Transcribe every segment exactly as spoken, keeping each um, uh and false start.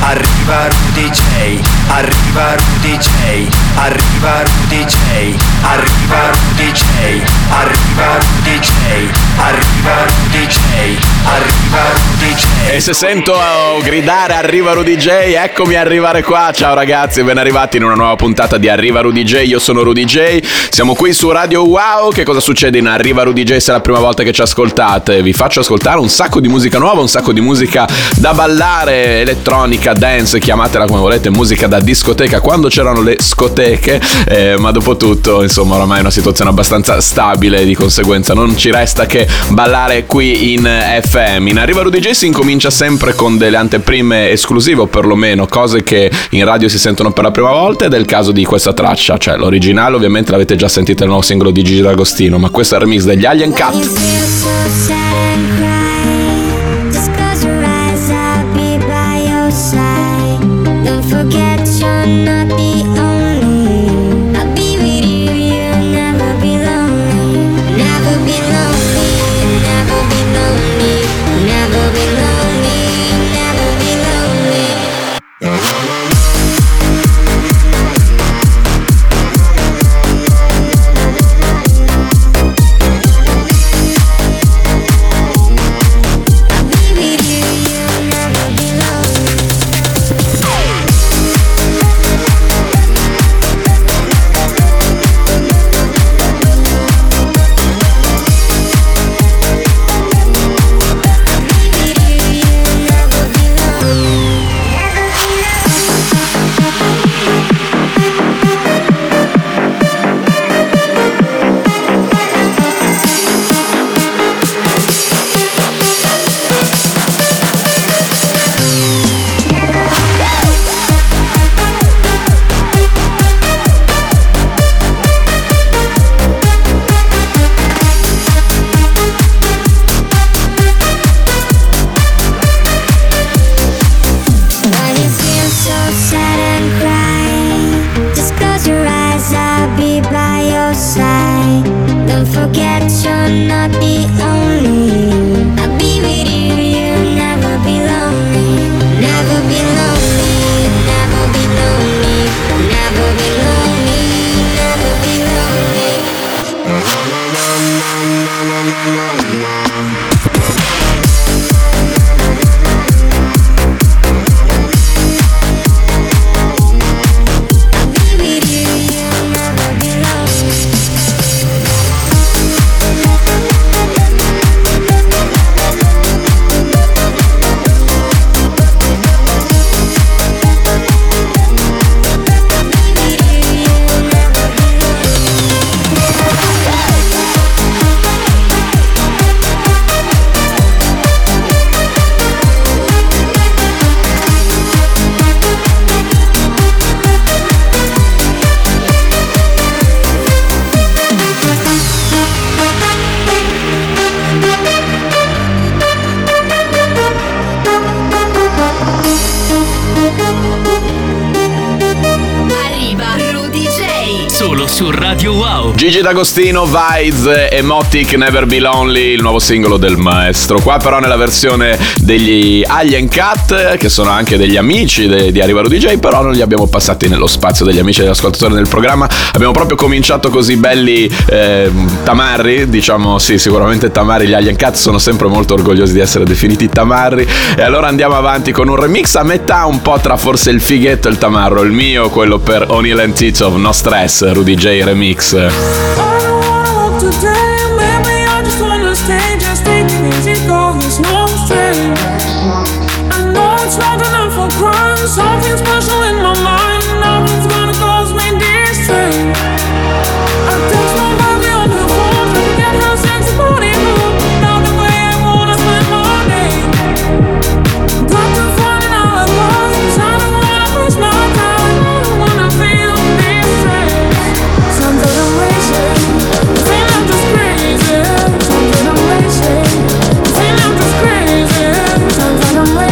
Arriva Rudy J. Arriva Rudy J. Arriva Rudy J. Arriva Rudy J. Arriva Rudy J. Arriva Rudy J. Arriva Rudy J. E se sento gridare Arriva Rudy J, eccomi arrivare qua. Ciao ragazzi, ben arrivati in una nuova puntata di Arriva Rudy J. Io sono Rudy J. Siamo qui su Radio Wow. Che cosa succede in Arriva Rudy J? Se è la prima volta che ci ascoltate, vi faccio ascoltare un sacco di musica nuova, un sacco di musica da ballare, elettronica, dance, chiamatela come volete, musica da discoteca quando c'erano le scoteche, eh, ma dopo tutto insomma oramai è una situazione abbastanza stabile, di conseguenza non ci resta che ballare qui in F M. In Arriva Rudy J si incomincia sempre con delle anteprime esclusive, o perlomeno cose che in radio si sentono per la prima volta, ed è il caso di questa traccia, cioè l'originale ovviamente l'avete già sentita, il nuovo singolo di Gigi D'Agostino, ma questo è il remix degli Alien Cat. Gigi D'Agostino, Vize Emotic, Never Be Lonely, il nuovo singolo del maestro. Qua però nella versione degli Alien Cat, che sono anche degli amici de- di Arriva Rudy J, però non li abbiamo passati nello spazio degli amici e degli ascoltatori del programma. Abbiamo proprio cominciato così belli eh, tamarri, diciamo, sì, sicuramente tamarri. Gli Alien Cat sono sempre molto orgogliosi di essere definiti tamarri, e allora andiamo avanti con un remix a metà, un po' tra forse il fighetto e il tamarro, il mio, quello per Onyland Titov, No Stress, Rudy J Remix. I don't wanna look today, maybe I just wanna stay. Just take it easy, go, there's no stress. I know it's not enough for crime, something special in my mind. Nothing's gonna cause me distress. I text my baby on her phone, forget her sexy body move. Now the way I wanna spend my day. Got to find it out at once, I don't wanna waste my time. I don't wanna feel distress. Sometimes I'm I'm just crazy, sometimes I'm crazy, sometimes I'm just crazy.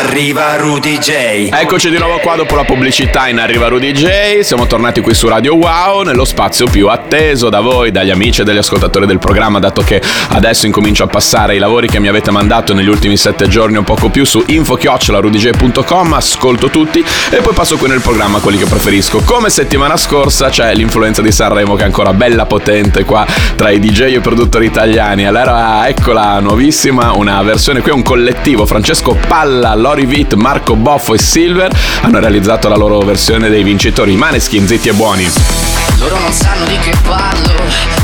Arriva Rudy J. Eccoci di nuovo qua dopo la pubblicità in Arriva Rudy J. Siamo tornati qui su Radio Wow, nello spazio più atteso da voi, dagli amici e dagli ascoltatori del programma, dato che adesso incomincio a passare i lavori che mi avete mandato negli ultimi sette giorni o poco più su info chiocciola rudy j punto com. Ascolto tutti e poi passo qui nel programma quelli che preferisco. Come settimana scorsa c'è l'influenza di Sanremo che è ancora bella potente qua tra i D J e i produttori italiani. Allora eccola nuovissima, una versione qui, un collettivo, Francesco Palla, Lori Vit, Marco Boffo e Silver hanno realizzato la loro versione dei vincitori Maneskin, zitti e buoni. Loro non sanno di che parlo,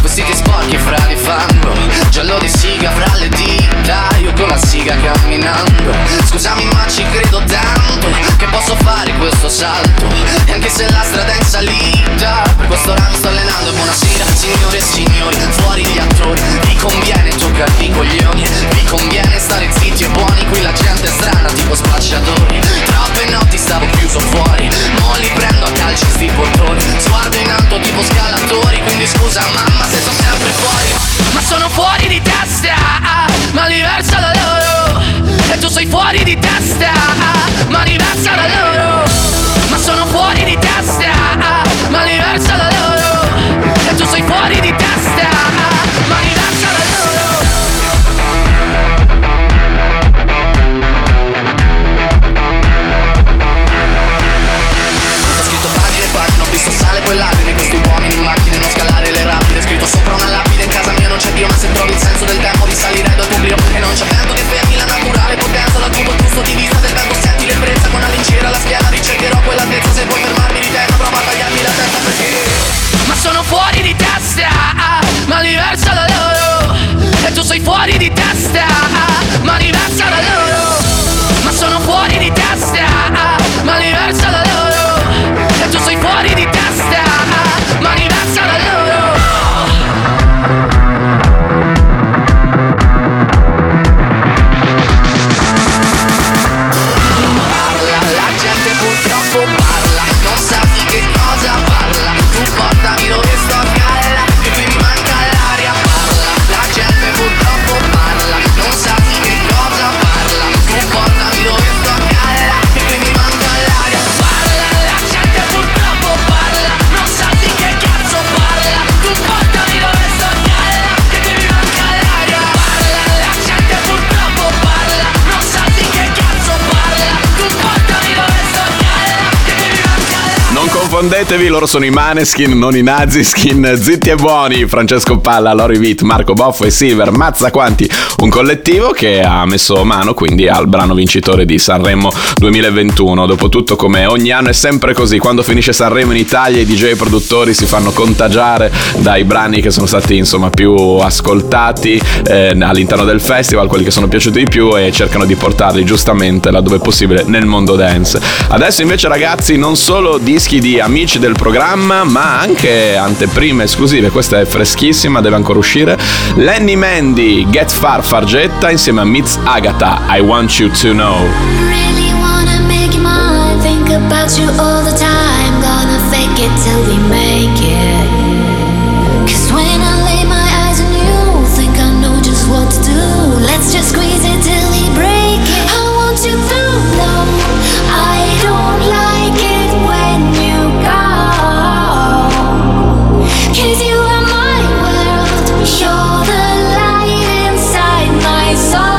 vestiti sporchi fra li fanno, giallo di siga fra le dita, io con la siga camminando. Scusami ma ci credo tanto, che posso fare questo salto, e anche se la strada è in salita, per questo ramo sto allenando. Buonasera signore e signori, fuori gli attori, vi conviene toccarvi i coglioni, vi conviene stare zitti e buoni, qui la gente è strana tipo spacciatori. Troppe notti stavo chiuso fuori, mo li prendo a calci sti portoni, sguardo in alto tipo scalatori, quindi scusa mamma se sono sempre fuori. Ma sono fuori di testa, ma diversa da loro, e tu sei fuori di testa, ma diversa da loro. Ma sono fuori di testa, ma diversa da loro, e tu sei fuori di testa, ma diversa da loro. Confondetevi, loro sono i Maneskin, non i nazi skin. Zitti e buoni, Francesco Palla, Lori Vit, Marco Boffo e Silver, mazza quanti, un collettivo che ha messo mano quindi al brano vincitore di Sanremo duemilaventuno. Dopotutto, come ogni anno, è sempre così: quando finisce Sanremo in Italia i D J e i produttori si fanno contagiare dai brani che sono stati insomma più ascoltati eh, all'interno del festival, quelli che sono piaciuti di più, e cercano di portarli giustamente laddove è possibile nel mondo dance. Adesso invece, ragazzi, non solo dischi di amici del programma ma anche anteprime esclusive. Questa è freschissima, deve ancora uscire. Lenny Mandy, Get Far Fargetta insieme a Miz Agatha, I Want You To Know. Really wanna make you mine, think about you all the time, gonna fake it till we make it, 'cause when I lay my eyes on you, think I know just what to do, let's just squeeze it till we break it, I want you to know, I don't like it when you go, 'cause you are my world, you're the light inside my soul.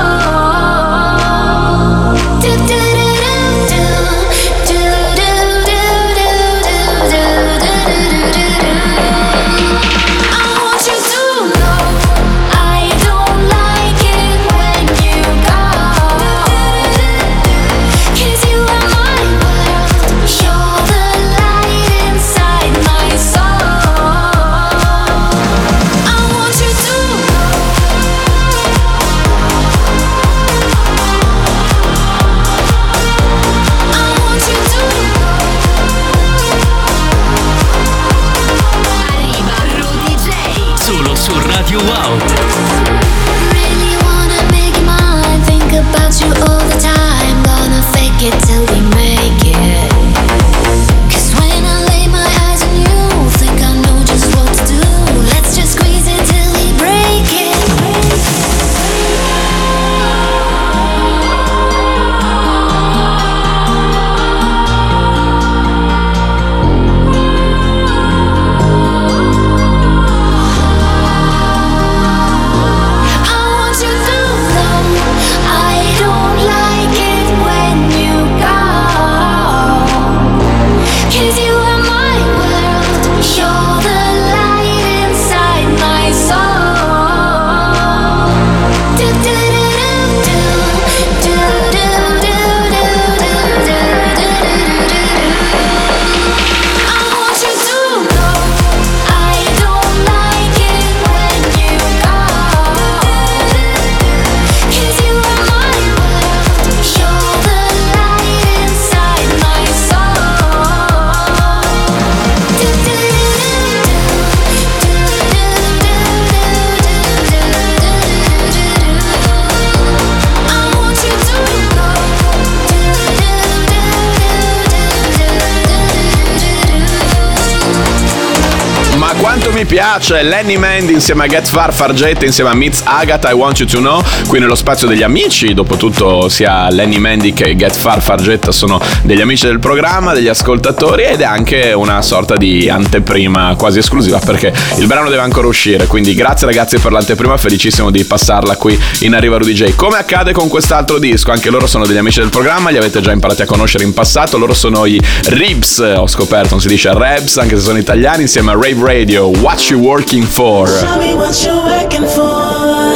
Mi piace Lenny Mandy insieme a Get Far Fargetta insieme a Miz Agatha, I Want You To Know, qui nello spazio degli amici. Dopotutto sia Lenny Mandy che Get Far Fargetta sono degli amici del programma, degli ascoltatori, ed è anche una sorta di anteprima quasi esclusiva perché il brano deve ancora uscire, quindi grazie ragazzi per l'anteprima, felicissimo di passarla qui in Arriva Rudy J. Come accade con quest'altro disco, anche loro sono degli amici del programma, li avete già imparati a conoscere in passato, loro sono i Ribs, ho scoperto, non si dice Rebs anche se sono italiani, insieme a Rave Radio, What You Working For. Show me what you're working for,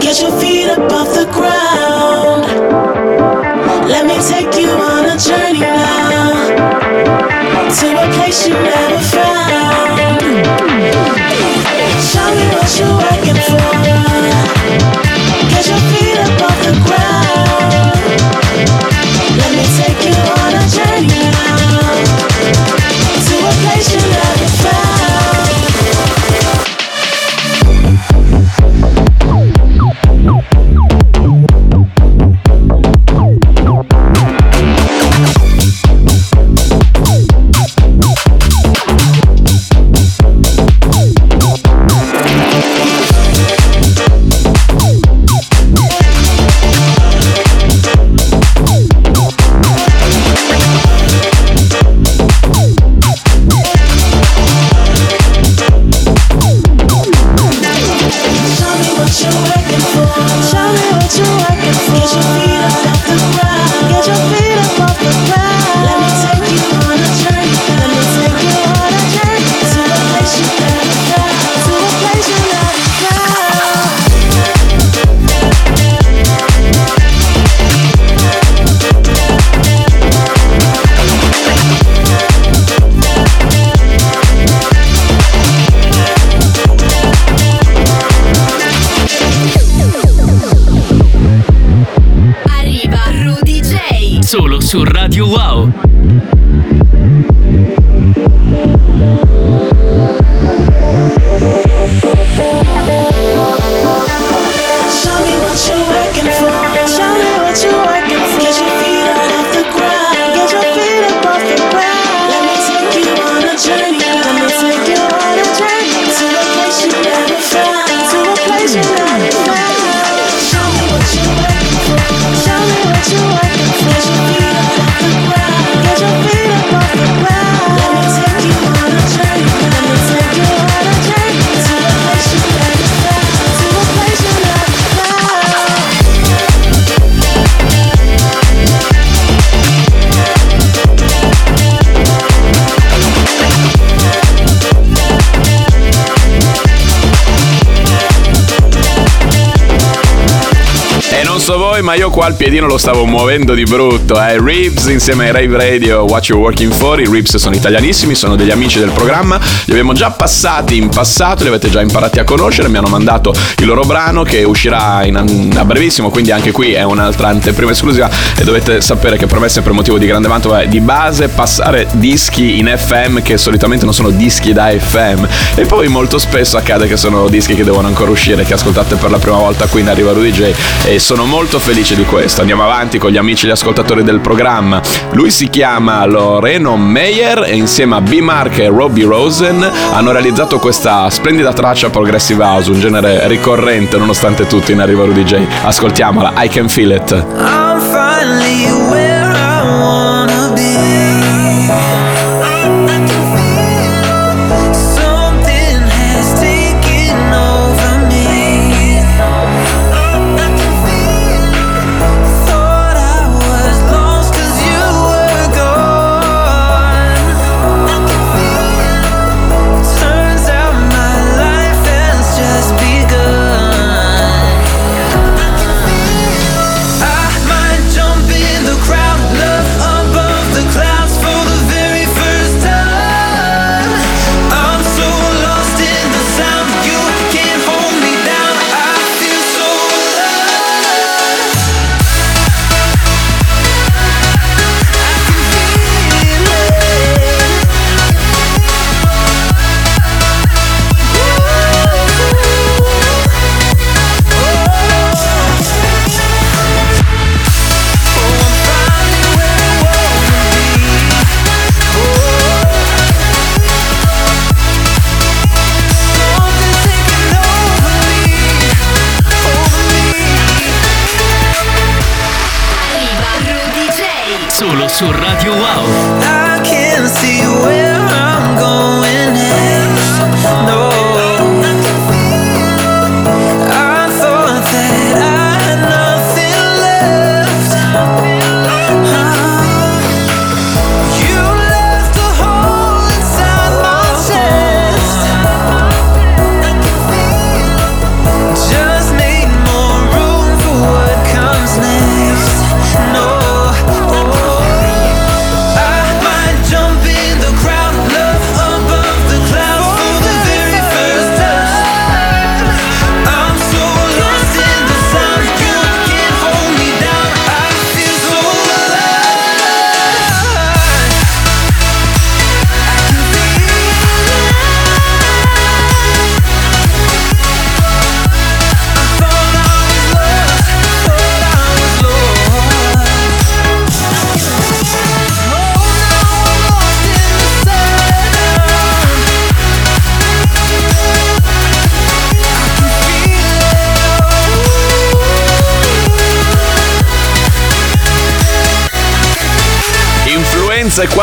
get your feet up off the ground, let me take you on a journey now, to a place you never found. Show me what you're working for, get your feet up off the ground, let me take you on a journey now, to a place you never found. We'll be right back. solo su Radio Wow. Voi, ma io qua il piedino lo stavo muovendo di brutto, eh. Ribs insieme ai Rave Radio, What You're Working For. I Ribs sono italianissimi, sono degli amici del programma, li abbiamo già passati in passato, li avete già imparati a conoscere, mi hanno mandato il loro brano che uscirà in an- a brevissimo, quindi anche qui è un'altra anteprima esclusiva e dovete sapere che per me è sempre motivo di grande vanto di base passare dischi in F M che solitamente non sono dischi da F M, e poi molto spesso accade che sono dischi che devono ancora uscire, che ascoltate per la prima volta qui in Arriva Rudy J, e sono molto molto felice di questo. Andiamo avanti con gli amici e gli ascoltatori del programma. Lui si chiama Loreno Meyer e insieme a B-Mark e Robbie Rosen hanno realizzato questa splendida traccia progressive house, un genere ricorrente nonostante tutto in Arriva Rudy J. Ascoltiamola, I Can Feel It. I'm finally where I wanna be.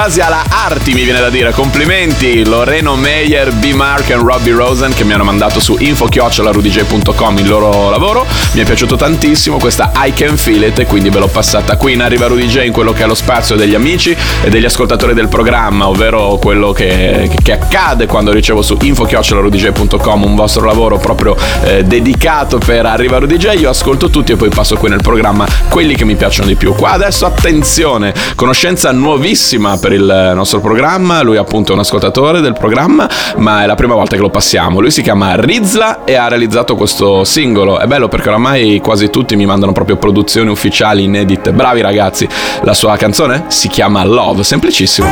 Quasi alla arti, mi viene da dire. Complimenti Loreno Meyer, B-Mark e Robbie Rosen, che mi hanno mandato su info chiocciola rudy j punto com il loro lavoro. Mi è piaciuto tantissimo questa I Can Feel It, e quindi ve l'ho passata qui in Arriva Rudy J, in quello che è lo spazio degli amici e degli ascoltatori del programma, ovvero quello che, che accade quando ricevo su info chiocciola rudy j punto com un vostro lavoro proprio eh, dedicato per Arriva Rudy J. Io ascolto tutti e poi passo qui nel programma quelli che mi piacciono di più. Qua adesso attenzione, conoscenza nuovissima prossima per il nostro programma. Lui appunto è un ascoltatore del programma, ma è la prima volta che lo passiamo. Lui si chiama Rizla e ha realizzato questo singolo. È bello perché oramai quasi tutti mi mandano proprio produzioni ufficiali inedite. Bravi ragazzi. La sua canzone si chiama Love, semplicissimo.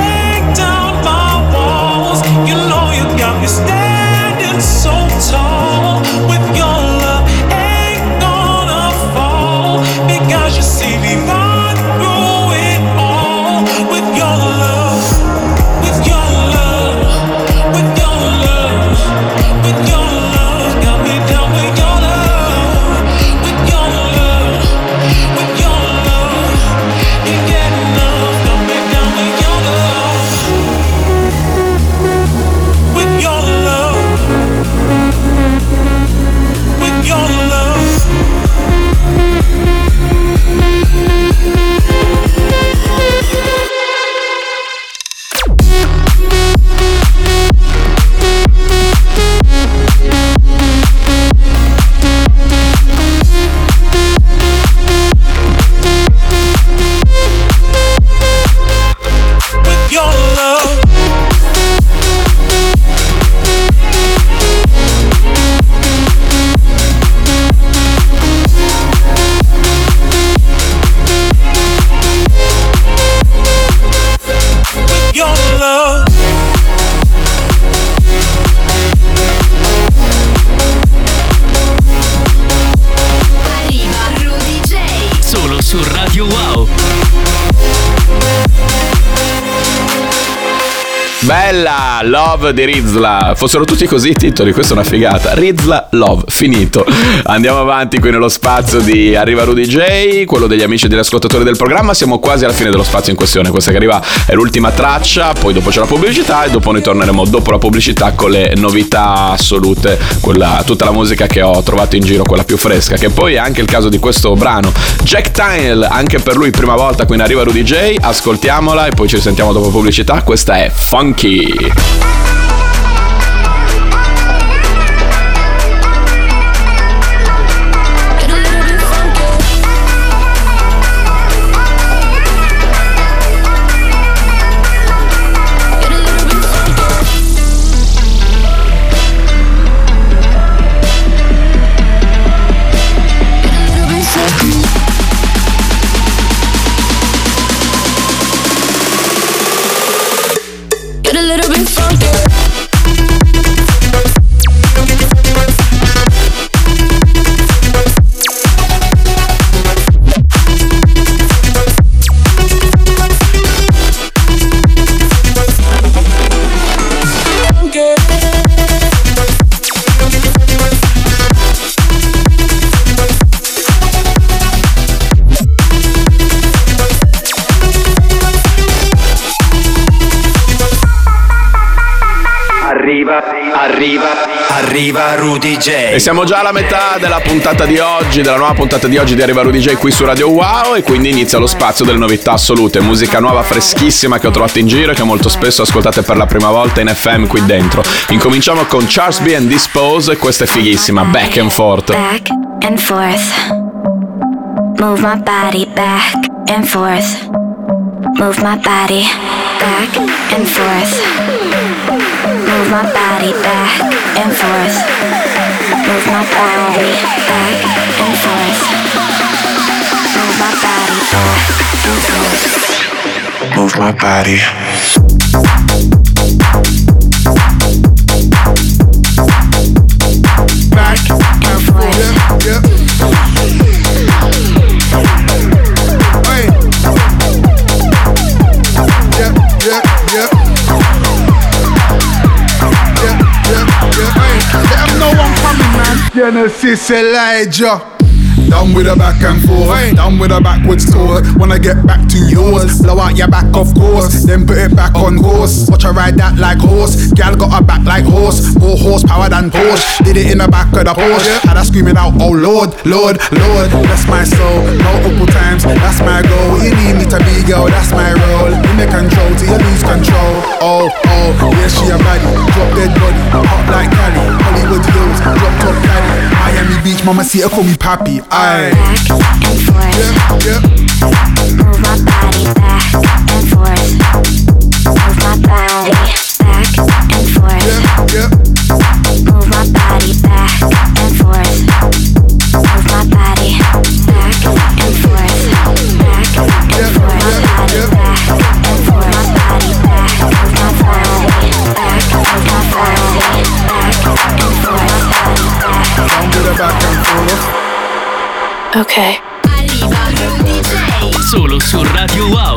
Bella Love di Rizla. Fossero tutti così i titoli, questa è una figata. Rizla Love, finito. Andiamo avanti qui nello spazio di Arriva Rudy J, quello degli amici e degli ascoltatori del programma. Siamo quasi alla fine dello spazio in questione. Questa che arriva è l'ultima traccia, poi dopo c'è la pubblicità e dopo noi torneremo dopo la pubblicità con le novità assolute, quella, tutta la musica che ho trovato in giro, quella più fresca, che poi è anche il caso di questo brano. Jack Tile, anche per lui prima volta qui in Arriva Rudy J. Ascoltiamola e poi ci sentiamo dopo la pubblicità. Questa è Funk Key. Arriva Rudy J. E siamo già alla metà della puntata di oggi, della nuova puntata di oggi di Arriva Rudy J qui su Radio Wow, e quindi inizia lo spazio delle novità assolute, musica nuova freschissima che ho trovato in giro e che molto spesso ascoltate per la prima volta in F M qui dentro. Incominciamo con Charles B and Dispose e questa è fighissima, Back and Forth. Back and forth. Move my body back and forth. Move my body back and forth. Move my body back and forth. Move my body back and forth. Move my body back and forth. Move my body back and forth. Yep. Hey. Yep, yep, yep. Them know I'm coming, man. Genesis Elijah. Down with a back and forth, down with a backwards court. Wanna get back to yours, blow out your back of course, then put it back on horse. Watch her ride that like horse, gal got her back like horse. More horsepower than Porsche, did it in the back of the Porsche. Had her screaming out, oh lord, lord, lord. Bless my soul, multiple times, that's my goal. You need me to be girl, that's my role. In the control till you lose control. Oh, oh, yeah she a baddie, drop dead body, hot like Cali. Hollywood Hills, drop top Cali. Miami Beach, mama see her call me papi. Back and forth, yeah, yeah. Move my body back and forth. Ok. Solo su Radio Wow.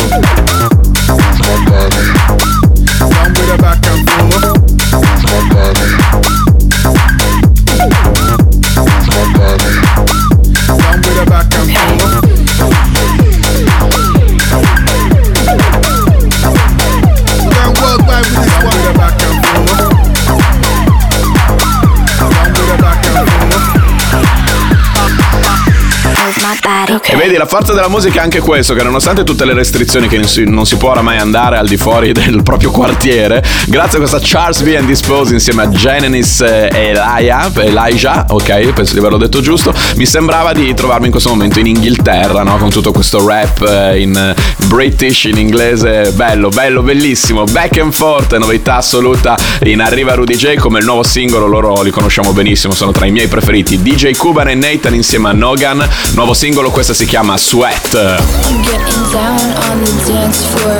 Okay. E vedi, la forza della musica è anche questo, che nonostante tutte le restrizioni che non si, non si può oramai andare al di fuori del proprio quartiere, grazie a questa Charles B and Dispose insieme a Genesis Elijah, Elijah, ok, penso di averlo detto giusto, mi sembrava di trovarmi in questo momento in Inghilterra, no? Con tutto questo rap in British, in inglese, bello, bello, bellissimo, back and forth, novità assoluta in Arriva Rudy J, come il nuovo singolo, loro li conosciamo benissimo, sono tra i miei preferiti, D J Cuban e Nathan insieme a Nogan, nuovo singolo, questa si chiama Sweat. I'm getting down on the dance floor.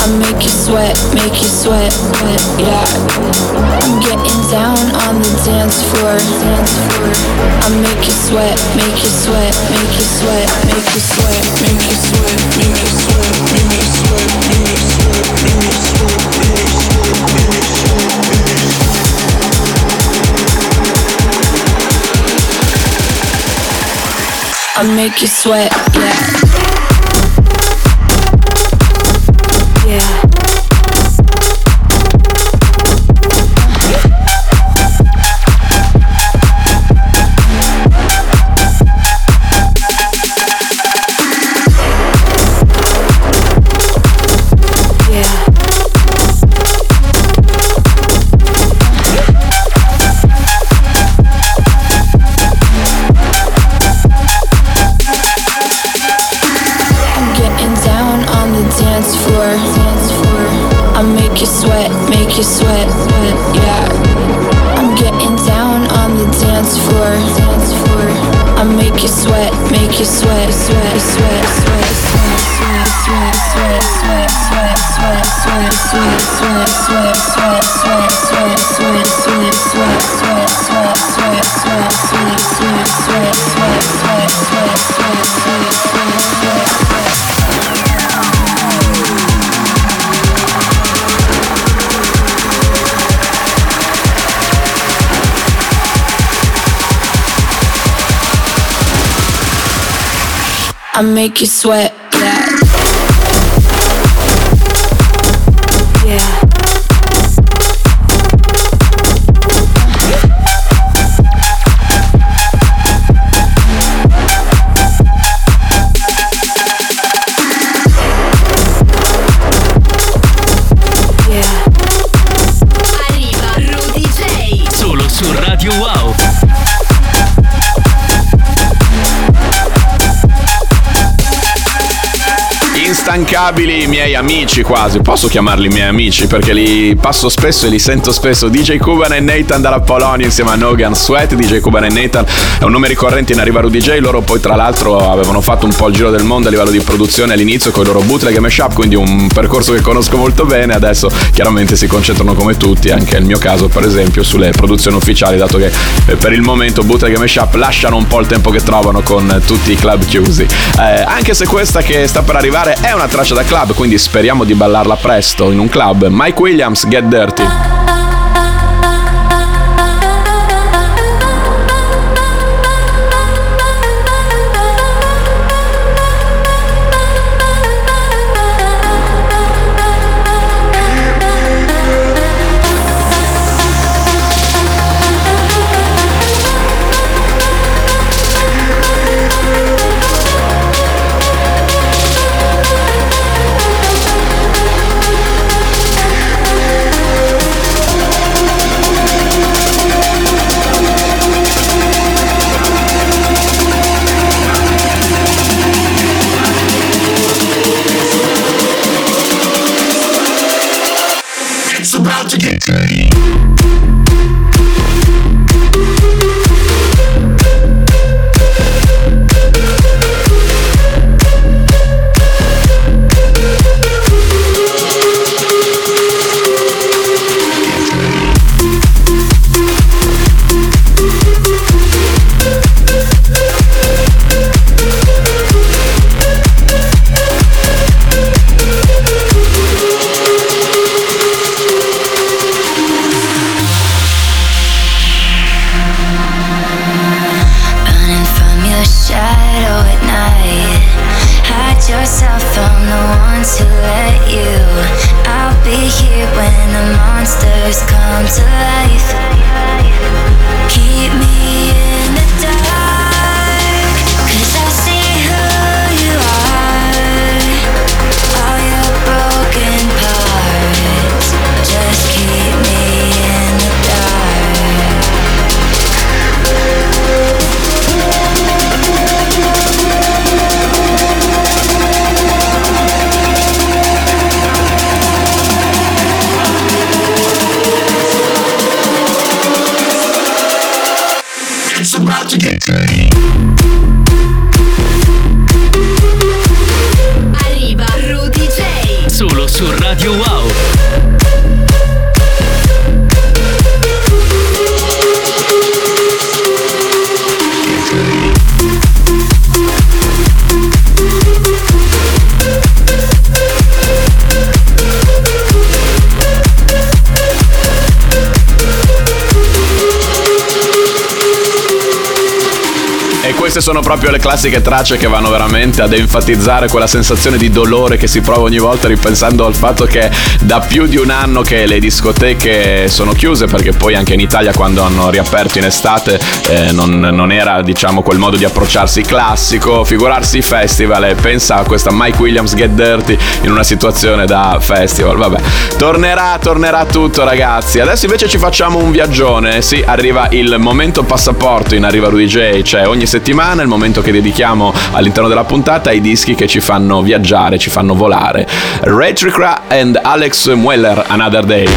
I make you sweat, make you sweat, yeah. I'm getting down on the dance floor. I make you sweat, make you sweat, make you sweat, make you sweat, make you sweat, make you sweat, make you sweat, make you sweat, make you sweat, make you sweat, make you sweat, make you sweat. I make you sweat, yeah. Yeah. Make you sweat, yeah. I'm getting down on the dance floor. I make you sweat, make you sweat, sweat, sweat, sweat, sweat, sweat, sweat, sweat, sweat, sweat, sweat, sweat, sweat, sweat, sweat, sweat, sweat, sweat, sweat, sweat, sweat, sweat, sweat, sweat, sweat, sweat, sweat, sweat, sweat, sweat, sweat, sweat, sweat, sweat, sweat, sweat. I make you sweat, yeah. Yeah. Instancabili, miei amici, quasi posso chiamarli miei amici perché li passo spesso e li sento spesso. D J Cuban e Nathan dalla Polonia insieme a Nogan, Sweat. D J Cuban e Nathan è un nome ricorrente in Arriva Rudy J. Loro poi tra l'altro avevano fatto un po' il giro del mondo a livello di produzione all'inizio con i loro bootleg e mashup, quindi un percorso che conosco molto bene. Adesso chiaramente si concentrano, come tutti, anche nel mio caso per esempio, sulle produzioni ufficiali, dato che per il momento bootleg e mashup lasciano un po' il tempo che trovano con tutti i club chiusi, eh, anche se questa che sta per arrivare è una traccia da club, quindi speriamo di ballarla presto in un club. Mike Williams, Get Dirty. to let you. I'll be here when the monsters come to life. Keep me in the dark, 'cause I see who you are. All your broken parts, just keep me in the about to get dirty. Arriva Rudy J, solo su Radio Wow. Queste sono proprio le classiche tracce che vanno veramente ad enfatizzare quella sensazione di dolore che si prova ogni volta ripensando al fatto che da più di un anno che le discoteche sono chiuse, perché poi anche in Italia quando hanno riaperto in estate eh, non, non era diciamo quel modo di approcciarsi classico, figurarsi i festival, e pensa a questa Mike Williams Get Dirty in una situazione da festival. Vabbè, tornerà, tornerà tutto ragazzi. Adesso invece ci facciamo un viaggione, sì, arriva il momento passaporto in Arriva Rudy J, cioè ogni settimana il momento che dedichiamo all'interno della puntata ai dischi che ci fanno viaggiare, ci fanno volare. Retrica and Alex Mueller, Another Day.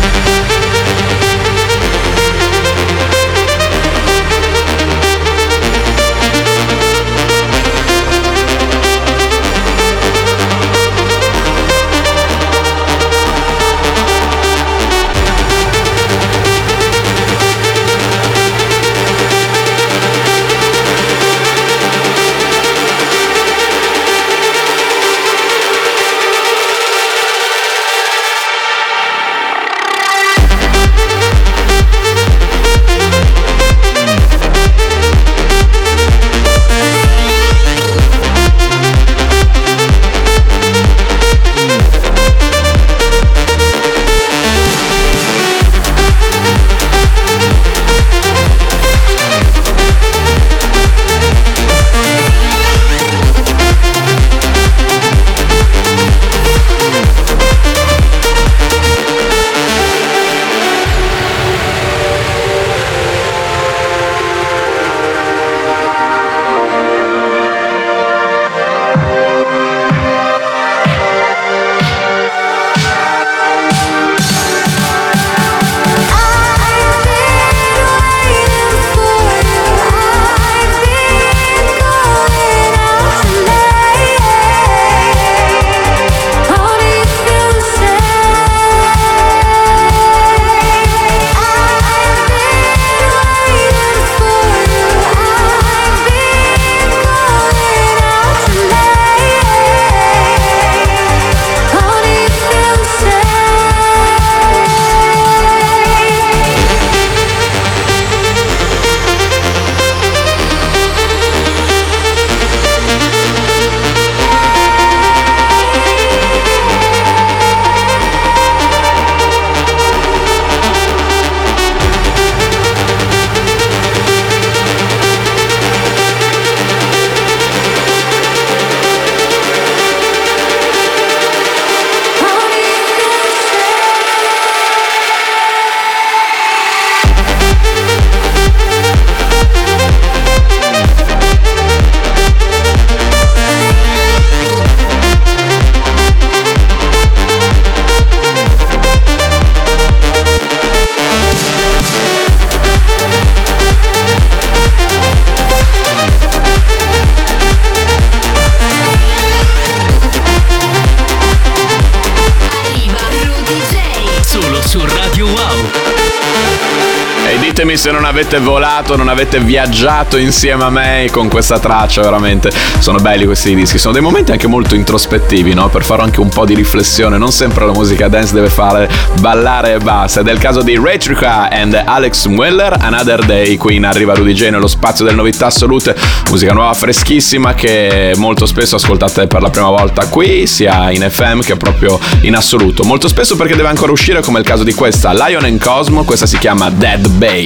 ditemi se non avete volato, non avete viaggiato insieme a me con questa traccia. Veramente sono belli questi dischi, sono dei momenti anche molto introspettivi, no? Per fare anche un po' di riflessione, non sempre la musica dance deve fare ballare e basta. Ed è il caso di Retrica and Alex Mueller, Another Day, qui in Arriva Rudy J, nello spazio delle novità assolute, musica nuova freschissima che molto spesso ascoltate per la prima volta qui, sia in F M che proprio in assoluto, molto spesso perché deve ancora uscire, come il caso di questa, Lion and Cosmo, questa si chiama Dead Bass.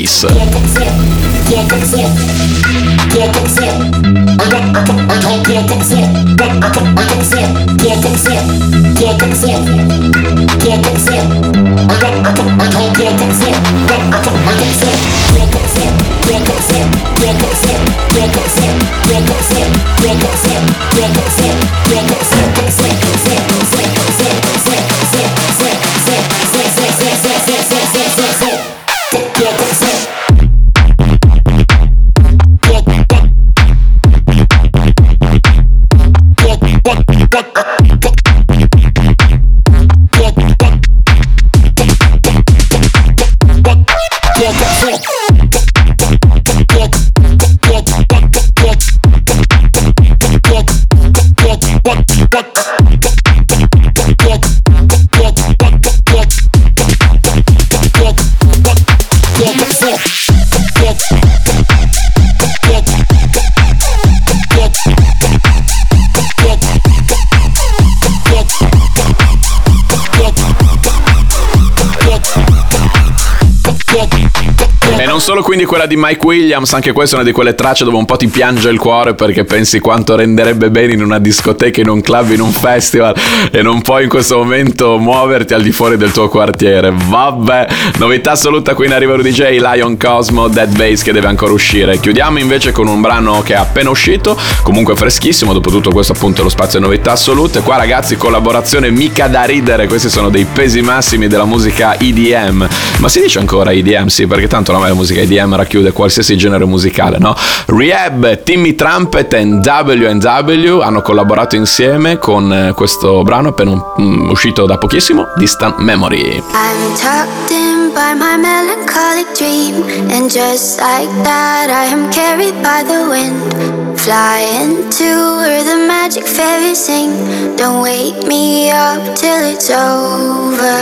Solo quindi quella di Mike Williams, anche questa è una di quelle tracce dove un po' ti piange il cuore perché pensi quanto renderebbe bene in una discoteca, in un club, in un festival, e non puoi in questo momento muoverti al di fuori del tuo quartiere. Vabbè, novità assoluta qui in Arriva Rudy J, Lion Cosmo, Dead Bass, che deve ancora uscire. Chiudiamo invece con un brano che è appena uscito, comunque freschissimo, dopo tutto questo appunto lo spazio di novità assolute. Qua ragazzi, collaborazione mica da ridere, questi sono dei pesi massimi della musica E D M, ma si dice ancora E D M? Sì, perché tanto ormai la musica che E D M racchiude qualsiasi genere musicale, no? Rehab, Timmy Trumpet e W and W hanno collaborato insieme con questo brano appena um, uscito da pochissimo, Distant Memory. I'm tucked in by my melancholic dream, and just like that I am carried by the wind, flying to where the magic fairies sing. Don't wake me up till it's over.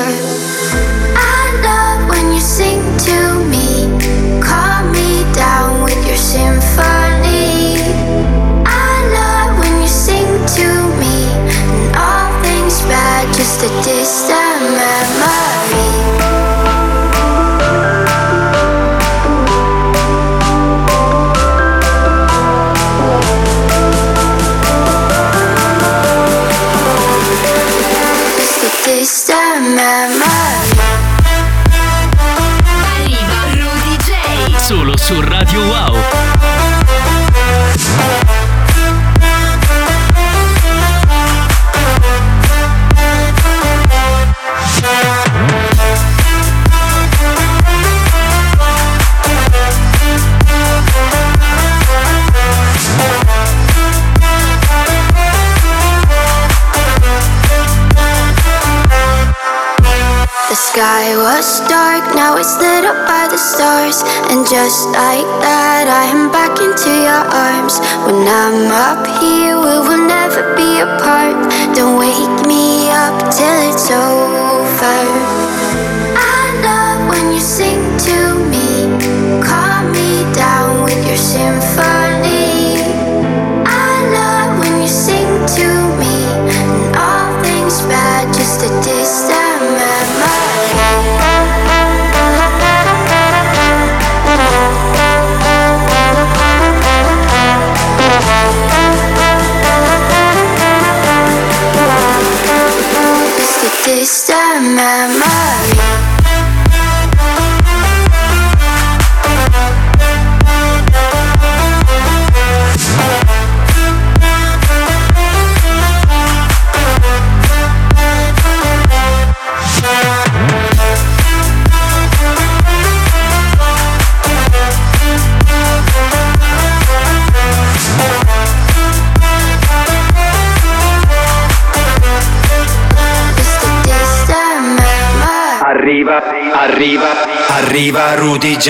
I love when you sing to me, down with your symphony. I love when you sing to me, and all things bad, just a distant memory. Su Radio Wow. The sky was dark, now it's lit up by the stars, and just like that I am back into your arms. When I'm up here, we will never be apart. Don't wake me up till it's over. I love when you sing to me, calm me down with your symphony. I love when you sing to me, and all things bad, just a distance. This time I'm out. Arriva, arriva Rudy J.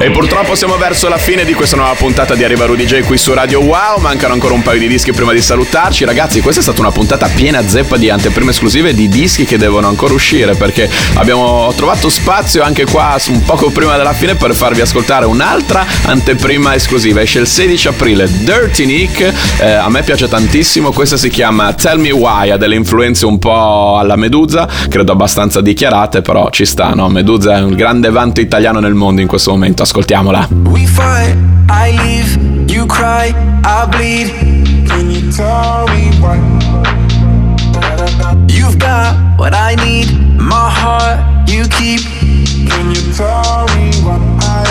E purtroppo siamo verso la fine di questa nuova puntata di Arriva Rudy J qui su Radio Wow. Mancano ancora un paio di dischi prima di salutarci. Ragazzi, questa è stata una puntata piena zeppa di anteprime esclusive, di dischi che devono ancora uscire, perché abbiamo trovato spazio anche qua un poco prima della fine per farvi ascoltare un'altra anteprima esclusiva. Esce il sedici aprile Dirty Nick, eh, a me piace tantissimo. Questa si chiama Tell Me Why, ha delle influenze un po' alla Meduza, credo abbastanza dichiarate, però ci sta, no? Meduza è un grande vanto italiano nel mondo in questo momento, ascoltiamola. We fight, I leave, you cry, I bleed. Can you tell me why? You've got what I need, my heart you keep. Can you tell me what I?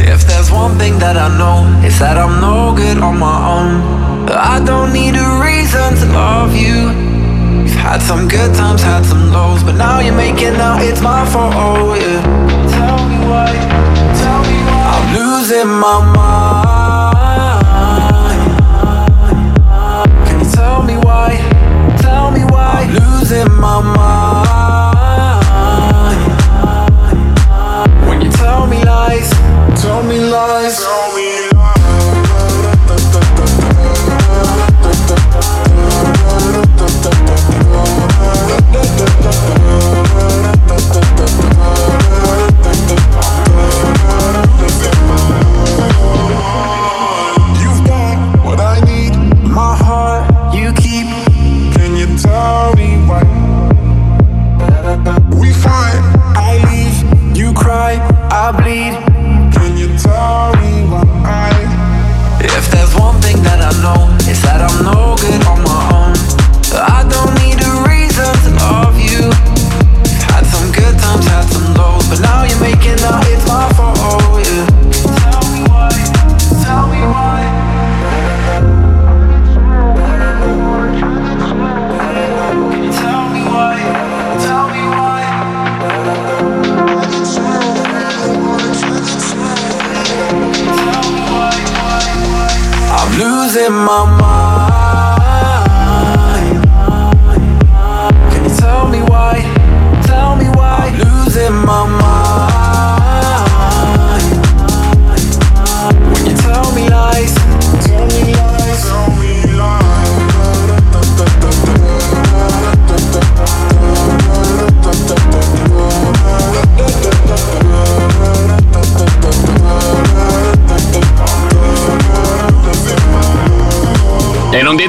If there's one thing that I know, it's that I'm no good on my own. I don't need a reason to love you. Had some good times, had some lows, but now you're making out it's my fault, oh yeah. Tell me why, tell me why I'm losing my mind. Can you tell me why, tell me why I'm losing my mind? When you tell me lies, tell me lies, tell me lies.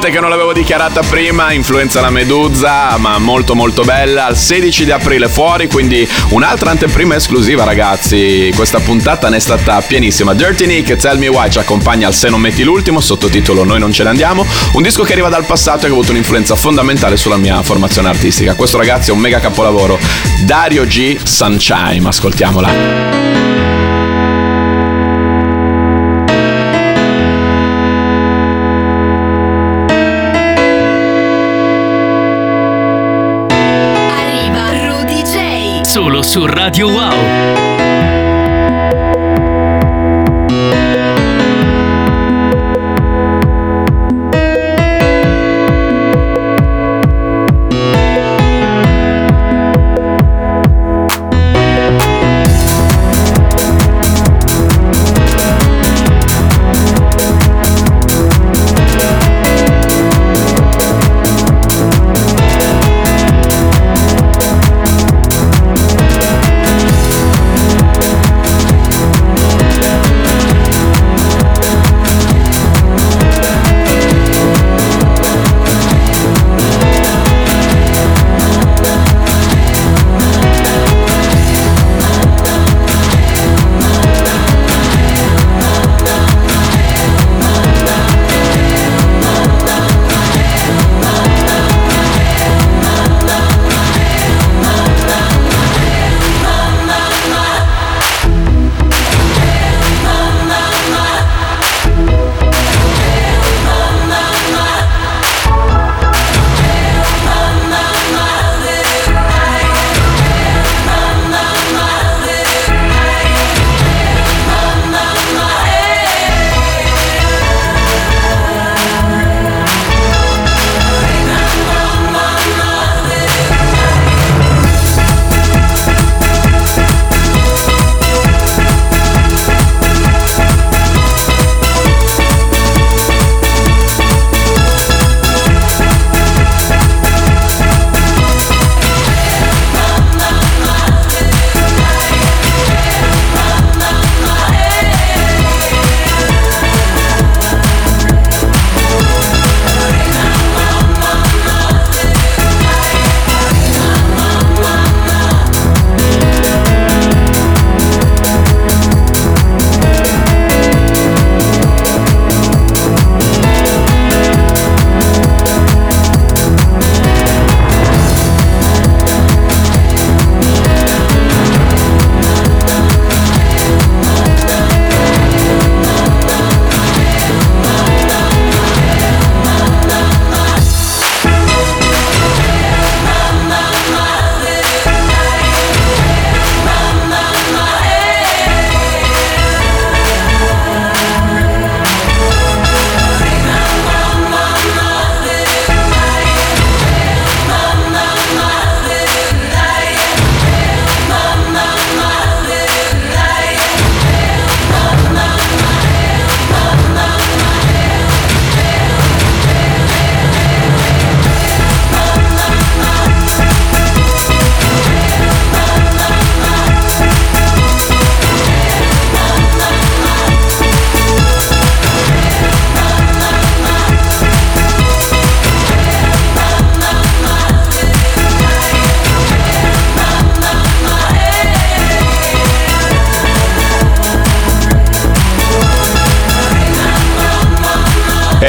Che non l'avevo dichiarata prima, influenza la Meduza, ma molto molto bella. Al sedici di aprile fuori, quindi un'altra anteprima esclusiva, ragazzi. Questa puntata ne è stata pienissima. Dirty Nick, Tell Me Why ci accompagna al Se Non Metti L'Ultimo, sottotitolo Noi Non Ce Ne Andiamo, un disco che arriva dal passato e che ha avuto un'influenza fondamentale sulla mia formazione artistica. Questo, ragazzi, è un mega capolavoro. Dario G, Sunshine, ascoltiamola. Su Radio Wow.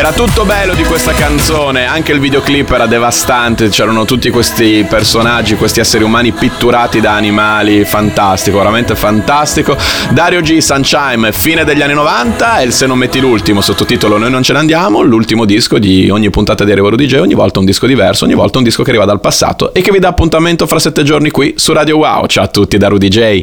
Era tutto bello di questa canzone, anche il videoclip era devastante, c'erano tutti questi personaggi, questi esseri umani pitturati da animali, fantastico, veramente fantastico. Dario G, Sunshine, fine degli anni novanta, e se non metti l'ultimo sottotitolo Noi non ce ne andiamo, l'ultimo disco di ogni puntata di Arriva Rudy J, ogni volta un disco diverso, ogni volta un disco che arriva dal passato e che vi dà appuntamento fra sette giorni qui su Radio Wow. Ciao a tutti da Rudy J.